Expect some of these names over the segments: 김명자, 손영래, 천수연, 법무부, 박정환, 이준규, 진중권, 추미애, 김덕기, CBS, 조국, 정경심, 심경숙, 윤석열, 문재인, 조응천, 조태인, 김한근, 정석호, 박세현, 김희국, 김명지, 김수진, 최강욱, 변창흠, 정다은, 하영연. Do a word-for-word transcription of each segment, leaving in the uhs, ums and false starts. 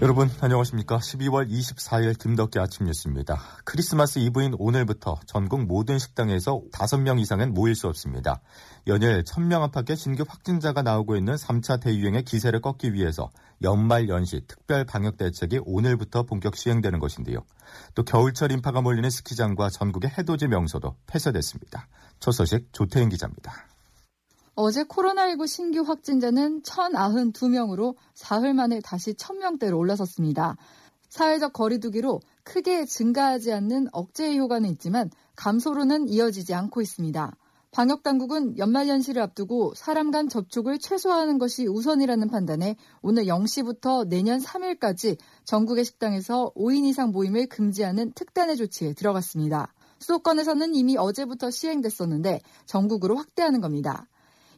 여러분 안녕하십니까. 십이월 이십사일 김덕기 아침 뉴스입니다. 크리스마스 이브인 오늘부터 전국 모든 식당에서 다섯 명 이상은 모일 수 없습니다. 연일 천 명 안팎의 신규 확진자가 나오고 있는 삼 차 대유행의 기세를 꺾기 위해서 연말 연시 특별 방역 대책이 오늘부터 본격 시행되는 것인데요. 또 겨울철 인파가 몰리는 스키장과 전국의 해돋이 명소도 폐쇄됐습니다. 첫 소식 조태인 기자입니다. 어제 코로나십구 신규 확진자는 천구십이 명으로 사흘 만에 다시 천 명대로 올라섰습니다. 사회적 거리 두기로 크게 증가하지 않는 억제의 효과는 있지만 감소로는 이어지지 않고 있습니다. 방역당국은 연말연시를 앞두고 사람 간 접촉을 최소화하는 것이 우선이라는 판단에 오늘 영 시부터 내년 삼 일까지 전국의 식당에서 오 인 이상 모임을 금지하는 특단의 조치에 들어갔습니다. 수도권에서는 이미 어제부터 시행됐었는데 전국으로 확대하는 겁니다.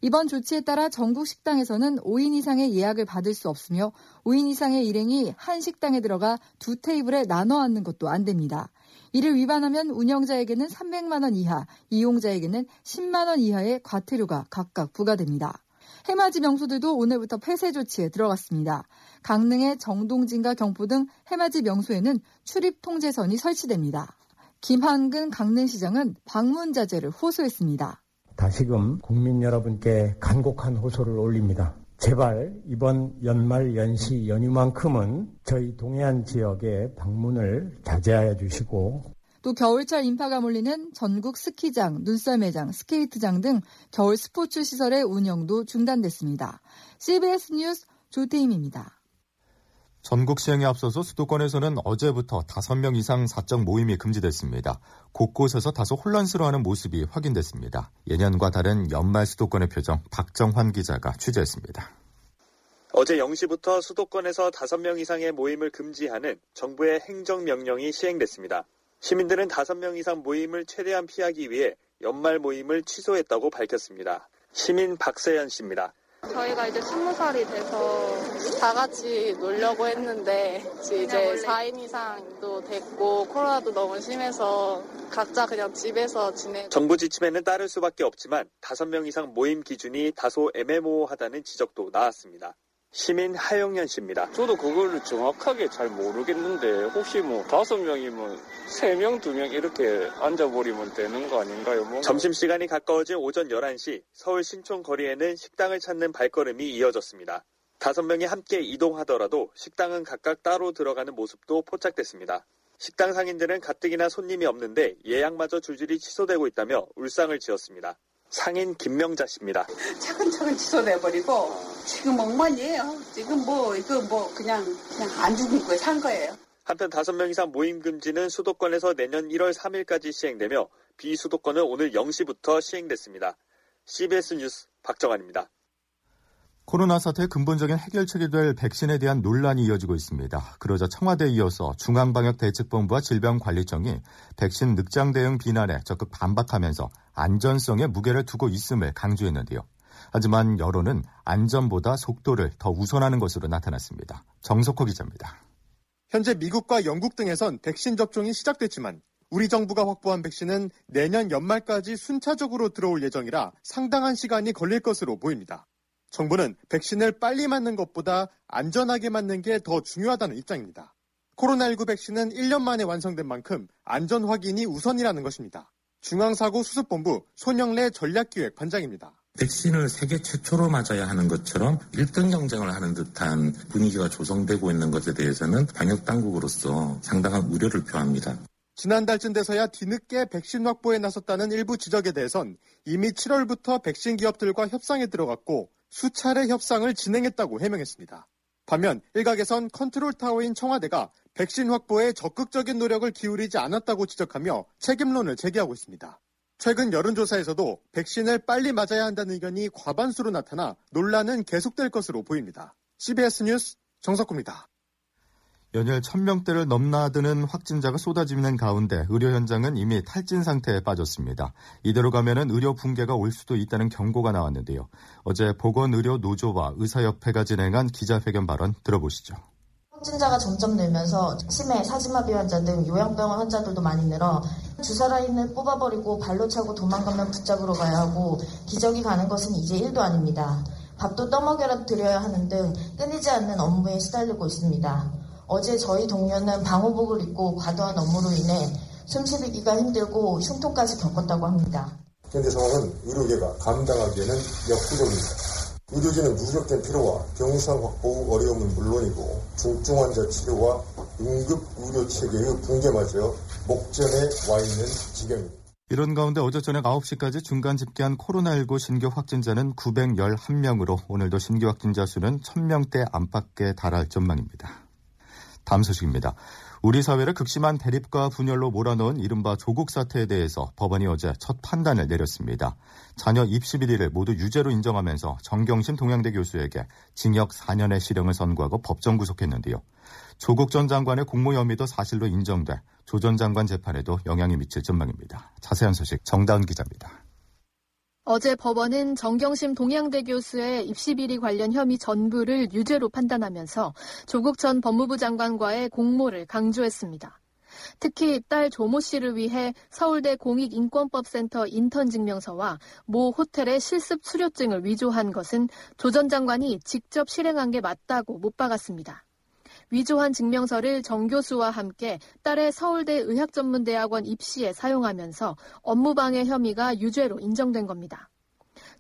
이번 조치에 따라 전국 식당에서는 오 인 이상의 예약을 받을 수 없으며 오 인 이상의 일행이 한 식당에 들어가 두 테이블에 나눠 앉는 것도 안 됩니다. 이를 위반하면 운영자에게는 삼백만 원 이하, 이용자에게는 십만 원 이하의 과태료가 각각 부과됩니다. 해맞이 명소들도 오늘부터 폐쇄 조치에 들어갔습니다. 강릉의 정동진과 경포 등 해맞이 명소에는 출입 통제선이 설치됩니다. 김한근 강릉시장은 방문 자제를 호소했습니다. 다시금 국민 여러분께 간곡한 호소를 올립니다. 제발 이번 연말 연시 연휴만큼은 저희 동해안 지역의 방문을 자제하여 주시고 또 겨울철 인파가 몰리는 전국 스키장, 눈썰 매장, 스케이트장 등 겨울 스포츠 시설의 운영도 중단됐습니다. 씨비에스 뉴스 조태임입니다. 전국 시행에 앞서서 수도권에서는 어제부터 다섯 명 이상 사적 모임이 금지됐습니다. 곳곳에서 다소 혼란스러워하는 모습이 확인됐습니다. 예년과 다른 연말 수도권의 표정, 박정환 기자가 취재했습니다. 어제 영 시부터 수도권에서 다섯 명 이상의 모임을 금지하는 정부의 행정명령이 시행됐습니다. 시민들은 다섯 명 이상 모임을 최대한 피하기 위해 연말 모임을 취소했다고 밝혔습니다. 시민 박세현 씨입니다. 저희가 이제 스무 살이 돼서 다 같이 놀려고 했는데 이제 사 인 이상도 됐고 코로나도 너무 심해서 각자 그냥 집에서 지내고. 정부 지침에는 따를 수밖에 없지만 다섯 명 이상 모임 기준이 다소 애매모호하다는 지적도 나왔습니다. 시민 하영연 씨입니다. 저도 그거를 정확하게 잘 모르겠는데 혹시 뭐 다섯 명이면 세 명, 두 명 이렇게 앉아버리면 되는 거 아닌가요? 뭐. 점심시간이 가까워진 오전 열한 시 서울 신촌 거리에는 식당을 찾는 발걸음이 이어졌습니다. 다섯 명이 함께 이동하더라도 식당은 각각 따로 들어가는 모습도 포착됐습니다. 식당 상인들은 가뜩이나 손님이 없는데 예약마저 줄줄이 취소되고 있다며 울상을 지었습니다. 상인 김명자 씨입니다. 차근차근 취소돼버리고 지금 멍만이에요. 지금 뭐 이거 뭐 그냥 그냥 안 죽은 거에 산 거예요. 한편 다섯 명 이상 모임 금지는 수도권에서 내년 일월 삼일까지 시행되며 비수도권은 오늘 영 시부터 시행됐습니다. 씨비에스 뉴스 박정환입니다. 코로나 사태의 근본적인 해결책이 될 백신에 대한 논란이 이어지고 있습니다. 그러자 청와대에 이어서 중앙방역대책본부와 질병관리청이 백신 늑장 대응 비난에 적극 반박하면서 안전성에 무게를 두고 있음을 강조했는데요. 하지만 여론은 안전보다 속도를 더 우선하는 것으로 나타났습니다. 정석호 기자입니다. 현재 미국과 영국 등에선 백신 접종이 시작됐지만 우리 정부가 확보한 백신은 내년 연말까지 순차적으로 들어올 예정이라 상당한 시간이 걸릴 것으로 보입니다. 정부는 백신을 빨리 맞는 것보다 안전하게 맞는 게 더 중요하다는 입장입니다. 코로나십구 백신은 일 년 만에 완성된 만큼 안전 확인이 우선이라는 것입니다. 중앙사고수습본부 손영래 전략기획반장입니다. 백신을 세계 최초로 맞아야 하는 것처럼 일 등 경쟁을 하는 듯한 분위기가 조성되고 있는 것에 대해서는 방역당국으로서 상당한 우려를 표합니다. 지난달쯤 돼서야 뒤늦게 백신 확보에 나섰다는 일부 지적에 대해선 이미 칠월부터 백신 기업들과 협상에 들어갔고 수차례 협상을 진행했다고 해명했습니다. 반면 일각에선 컨트롤타워인 청와대가 백신 확보에 적극적인 노력을 기울이지 않았다고 지적하며 책임론을 제기하고 있습니다. 최근 여론조사에서도 백신을 빨리 맞아야 한다는 의견이 과반수로 나타나 논란은 계속될 것으로 보입니다. 씨비에스 뉴스 정석호입니다. 연일 천 명대를 넘나드는 확진자가 쏟아지는 가운데 의료 현장은 이미 탈진 상태에 빠졌습니다. 이대로 가면은 의료 붕괴가 올 수도 있다는 경고가 나왔는데요. 어제 보건의료노조와 의사협회가 진행한 기자회견 발언 들어보시죠. 확진자가 점점 늘면서 치매, 사지마비 환자 등 요양병원 환자들도 많이 늘어 주사라인을 뽑아버리고 발로 차고 도망가면 붙잡으러 가야 하고 기저귀 가는 것은 이제 일도 아닙니다. 밥도 떠먹여라도 드려야 하는 등 끊이지 않는 업무에 시달리고 있습니다. 어제 저희 동료는 방호복을 입고 과도한 업무로 인해 숨쉬기가 힘들고 흉통까지 겪었다고 합니다. 현재 상황은 의료계가 감당하기에는 역부족입니다. 의료진은 누적된 피로와 병상 확보 어려움은 물론이고 중증 환자 치료와 응급 의료 체계의 붕괴마저 목전에 와 있는 지경입니다. 이런 가운데 어제 저녁 아홉 시까지 중간 집계한 코로나십구 신규 확진자는 구백십일 명으로 오늘도 신규 확진자 수는 천 명대 안팎에 달할 전망입니다. 다음 소식입니다. 우리 사회를 극심한 대립과 분열로 몰아넣은 이른바 조국 사태에 대해서 법원이 어제 첫 판단을 내렸습니다. 자녀 입시 비리를 모두 유죄로 인정하면서 정경심 동양대 교수에게 징역 사 년의 실형을 선고하고 법정 구속했는데요. 조국 전 장관의 공모 혐의도 사실로 인정돼 조 전 장관 재판에도 영향이 미칠 전망입니다. 자세한 소식 정다은 기자입니다. 어제 법원은 정경심 동양대 교수의 입시 비리 관련 혐의 전부를 유죄로 판단하면서 조국 전 법무부 장관과의 공모를 강조했습니다. 특히 딸 조모 씨를 위해 서울대 공익인권법센터 인턴 증명서와 모 호텔의 실습 수료증을 위조한 것은 조 전 장관이 직접 실행한 게 맞다고 못 박았습니다. 위조한 증명서를 정 교수와 함께 딸의 서울대 의학전문대학원 입시에 사용하면서 업무방해 혐의가 유죄로 인정된 겁니다.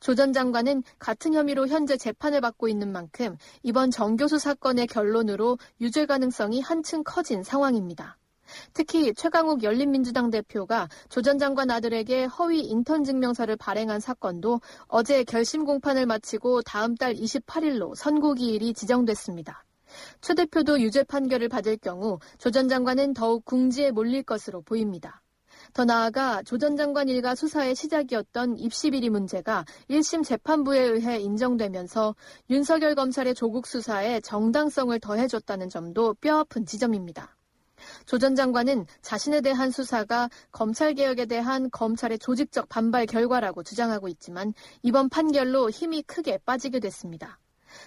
조 전 장관은 같은 혐의로 현재 재판을 받고 있는 만큼 이번 정 교수 사건의 결론으로 유죄 가능성이 한층 커진 상황입니다. 특히 최강욱 열린민주당 대표가 조 전 장관 아들에게 허위 인턴 증명서를 발행한 사건도 어제 결심 공판을 마치고 다음 달 이십팔 일로 선고기일이 지정됐습니다. 최 대표도 유죄 판결을 받을 경우 조 전 장관은 더욱 궁지에 몰릴 것으로 보입니다. 더 나아가 조 전 장관 일가 수사의 시작이었던 입시 비리 문제가 일 심 재판부에 의해 인정되면서 윤석열 검찰의 조국 수사에 정당성을 더해줬다는 점도 뼈아픈 지점입니다. 조 전 장관은 자신에 대한 수사가 검찰개혁에 대한 검찰의 조직적 반발 결과라고 주장하고 있지만 이번 판결로 힘이 크게 빠지게 됐습니다.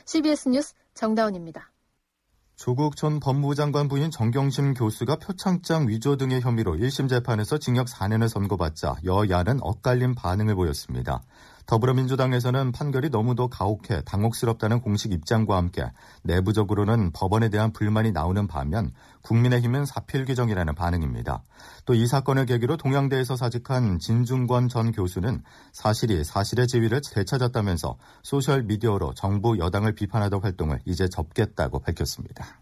씨비에스 뉴스 정다운입니다. 조국 전 법무부 장관 부인 정경심 교수가 표창장 위조 등의 혐의로 일 심 재판에서 징역 사 년을 선고받자 여야는 엇갈린 반응을 보였습니다. 더불어민주당에서는 판결이 너무도 가혹해 당혹스럽다는 공식 입장과 함께 내부적으로는 법원에 대한 불만이 나오는 반면 국민의힘은 사필귀정이라는 반응입니다. 또 이 사건을 계기로 동양대에서 사직한 진중권 전 교수는 사실이 사실의 지위를 되찾았다면서 소셜미디어로 정부 여당을 비판하던 활동을 이제 접겠다고 밝혔습니다.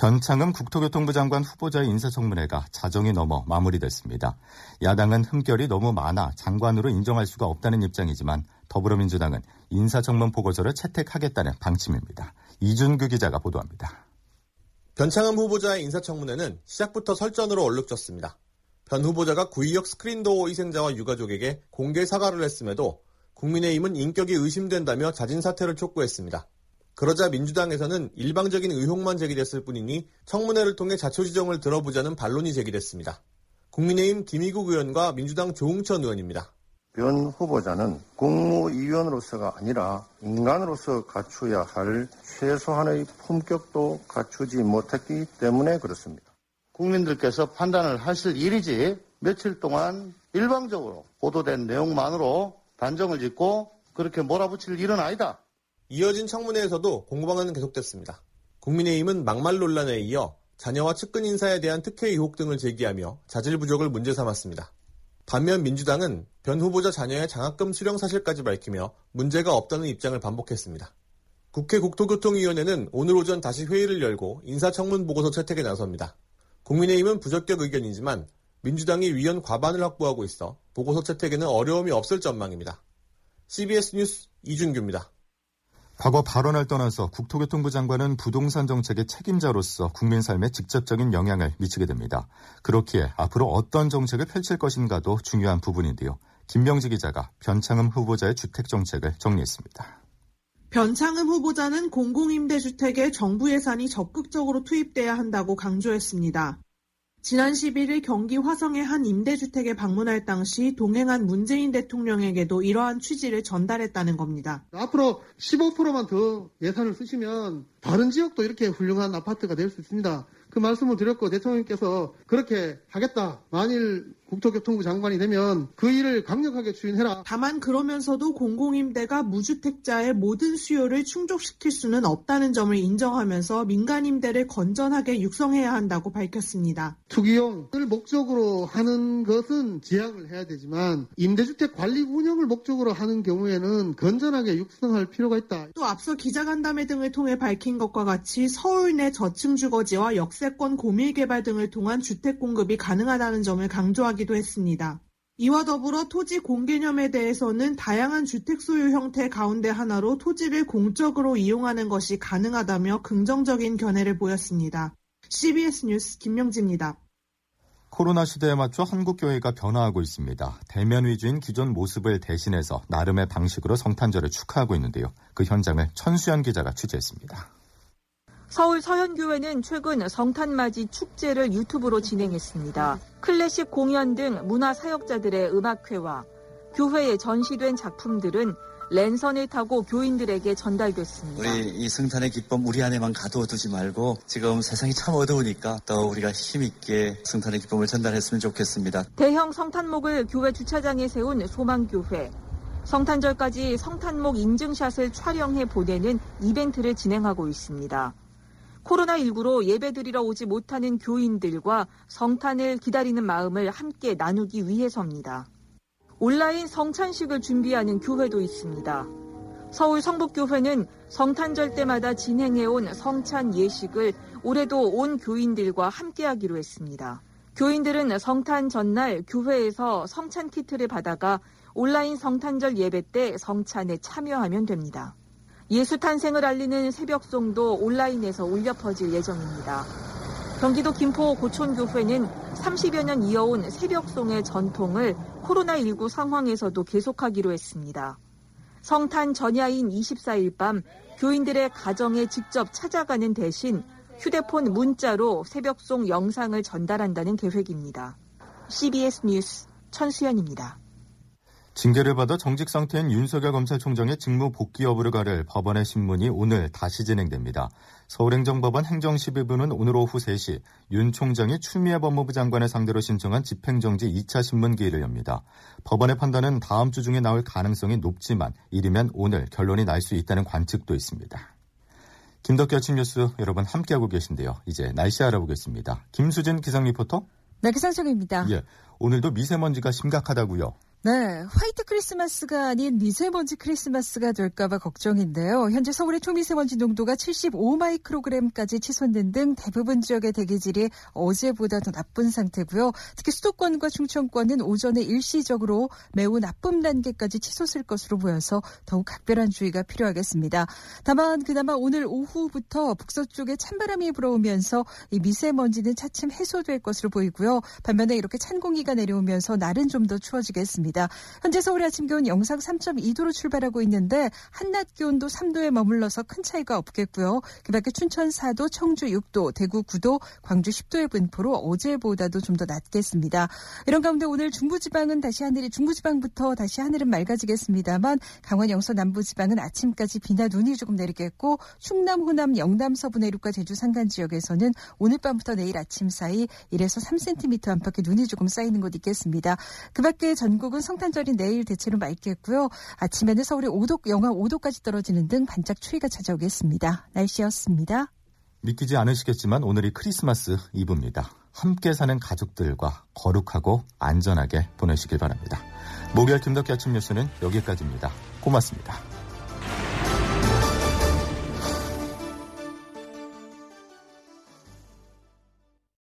변창흠 국토교통부 장관 후보자의 인사청문회가 자정이 넘어 마무리됐습니다. 야당은 흠결이 너무 많아 장관으로 인정할 수가 없다는 입장이지만 더불어민주당은 인사청문 보고서를 채택하겠다는 방침입니다. 이준규 기자가 보도합니다. 변창흠 후보자의 인사청문회는 시작부터 설전으로 얼룩졌습니다. 변 후보자가 구의역 스크린도어 희생자와 유가족에게 공개 사과를 했음에도 국민의힘은 인격이 의심된다며 자진사퇴를 촉구했습니다. 그러자 민주당에서는 일방적인 의혹만 제기됐을 뿐이니 청문회를 통해 자초지정을 들어보자는 반론이 제기됐습니다. 국민의힘 김희국 의원과 민주당 조응천 의원입니다. 변 후보자는 국무위원으로서가 아니라 인간으로서 갖추어야 할 최소한의 품격도 갖추지 못했기 때문에 그렇습니다. 국민들께서 판단을 하실 일이지 며칠 동안 일방적으로 보도된 내용만으로 단정을 짓고 그렇게 몰아붙일 일은 아니다. 이어진 청문회에서도 공방은 계속됐습니다. 국민의힘은 막말 논란에 이어 자녀와 측근 인사에 대한 특혜 의혹 등을 제기하며 자질 부족을 문제 삼았습니다. 반면 민주당은 변 후보자 자녀의 장학금 수령 사실까지 밝히며 문제가 없다는 입장을 반복했습니다. 국회 국토교통위원회는 오늘 오전 다시 회의를 열고 인사청문 보고서 채택에 나섭니다. 국민의힘은 부적격 의견이지만 민주당이 위원 과반을 확보하고 있어 보고서 채택에는 어려움이 없을 전망입니다. 씨비에스 뉴스 이준규입니다. 과거 발언을 떠나서 국토교통부 장관은 부동산 정책의 책임자로서 국민 삶에 직접적인 영향을 미치게 됩니다. 그렇기에 앞으로 어떤 정책을 펼칠 것인가도 중요한 부분인데요. 김명지 기자가 변창흠 후보자의 주택 정책을 정리했습니다. 변창흠 후보자는 공공임대주택에 정부 예산이 적극적으로 투입돼야 한다고 강조했습니다. 지난 십일 일 경기 화성의 한 임대주택에 방문할 당시 동행한 문재인 대통령에게도 이러한 취지를 전달했다는 겁니다. 앞으로 십오 퍼센트만 더 예산을 쓰시면 다른 지역도 이렇게 훌륭한 아파트가 될 수 있습니다. 그 말씀을 드렸고 대통령께서 그렇게 하겠다. 만일 국토교통부 장관이 되면 그 일을 강력하게 추진해라. 다만 그러면서도 공공임대가 무주택자의 모든 수요를 충족시킬 수는 없다는 점을 인정하면서 민간임대를 건전하게 육성해야 한다고 밝혔습니다. 투기용을 목적으로 하는 것은 지양을 해야 되지만 임대주택 관리 운영을 목적으로 하는 경우에는 건전하게 육성할 필요가 있다. 또 앞서 기자간담회 등을 통해 밝힌 것과 같이 서울 내 저층 주거지와 역세권 고밀개발 등을 통한 주택 공급이 가능하다는 점을 강조하기 기도 했습니다. 이와 더불어 토지 공개념에 대해서는 다양한 주택 소유 형태 가운데 하나로 토지를 공적으로 이용하는 것이 가능하다며 긍정적인 견해를 보였습니다. 씨비에스 뉴스 김명지입니다. 코로나 시대에 맞춰 한국교회가 변화하고 있습니다. 대면 위주인 기존 모습을 대신해서 나름의 방식으로 성탄절을 축하하고 있는데요. 그 현장을 천수연 기자가 취재했습니다. 서울 서현교회는 최근 성탄맞이 축제를 유튜브로 진행했습니다. 클래식 공연 등 문화 사역자들의 음악회와 교회에 전시된 작품들은 랜선을 타고 교인들에게 전달됐습니다. 우리 이 성탄의 기쁨 우리 안에만 가둬두지 말고 지금 세상이 참 어두우니까 더 우리가 힘있게 성탄의 기쁨을 전달했으면 좋겠습니다. 대형 성탄목을 교회 주차장에 세운 소망교회. 성탄절까지 성탄목 인증샷을 촬영해 보내는 이벤트를 진행하고 있습니다. 코로나십구로 예배드리러 오지 못하는 교인들과 성탄을 기다리는 마음을 함께 나누기 위해서입니다. 온라인 성찬식을 준비하는 교회도 있습니다. 서울 성북교회는 성탄절 때마다 진행해온 성찬 예식을 올해도 온 교인들과 함께하기로 했습니다. 교인들은 성탄 전날 교회에서 성찬 키트를 받아가 온라인 성탄절 예배 때 성찬에 참여하면 됩니다. 예수 탄생을 알리는 새벽송도 온라인에서 울려 퍼질 예정입니다. 경기도 김포 고촌교회는 삼십여 년 이어온 새벽송의 전통을 코로나십구 상황에서도 계속하기로 했습니다. 성탄 전야인 이십사 일 밤 교인들의 가정에 직접 찾아가는 대신 휴대폰 문자로 새벽송 영상을 전달한다는 계획입니다. 씨비에스 뉴스 천수연입니다. 징계를 받아 정직 상태인 윤석열 검찰총장의 직무 복귀 여부를 가를 법원의 심문이 오늘 다시 진행됩니다. 서울행정법원 행정심의부는 오늘 오후 세 시 윤 총장이 추미애 법무부 장관을 상대로 신청한 집행정지 이 차 심문기일을 엽니다. 법원의 판단은 다음 주 중에 나올 가능성이 높지만 이르면 오늘 결론이 날 수 있다는 관측도 있습니다. 김덕기 아침 뉴스 여러분 함께하고 계신데요. 이제 날씨 알아보겠습니다. 김수진 기상 리포터. 네, 기상청입니다. 예, 오늘도 미세먼지가 심각하다고요. 네, 화이트 크리스마스가 아닌 미세먼지 크리스마스가 될까봐 걱정인데요. 현재 서울의 초미세먼지 농도가 칠십오 마이크로그램까지 치솟는 등 대부분 지역의 대기질이 어제보다 더 나쁜 상태고요. 특히 수도권과 충청권은 오전에 일시적으로 매우 나쁨 단계까지 치솟을 것으로 보여서 더욱 각별한 주의가 필요하겠습니다. 다만 그나마 오늘 오후부터 북서쪽에 찬바람이 불어오면서 이 미세먼지는 차츰 해소될 것으로 보이고요. 반면에 이렇게 찬 공기가 내려오면서 날은 좀 더 추워지겠습니다. 현재 서울의 아침 기온 영상 삼 점 이 도로 출발하고 있는데 한낮 기온도 삼 도에 머물러서 큰 차이가 없겠고요. 그 밖에 춘천 사 도, 청주 육 도, 대구 구 도, 광주 십 도의 분포로 어제보다도 좀 더 낮겠습니다. 이런 가운데 오늘 중부지방은 다시 하늘이 중부지방부터 다시 하늘은 맑아지겠습니다만 강원 영서 남부지방은 아침까지 비나 눈이 조금 내리겠고 충남, 호남, 영남, 서부 내륙과 제주 산간 지역에서는 오늘 밤부터 내일 아침 사이 일에서 삼 센티미터 안팎의 눈이 조금 쌓이는 곳 있겠습니다. 그 밖에 전국은 성탄절인 내일 대체로 맑겠고요. 아침에는 서울이 오 도, 영하 오 도까지 떨어지는 등 반짝 추위가 찾아오겠습니다. 날씨였습니다. 믿기지 않으시겠지만 오늘이 크리스마스 이브입니다. 함께 사는 가족들과 거룩하고 안전하게 보내시길 바랍니다. 목요일 김덕기 아침 뉴스는 여기까지입니다. 고맙습니다.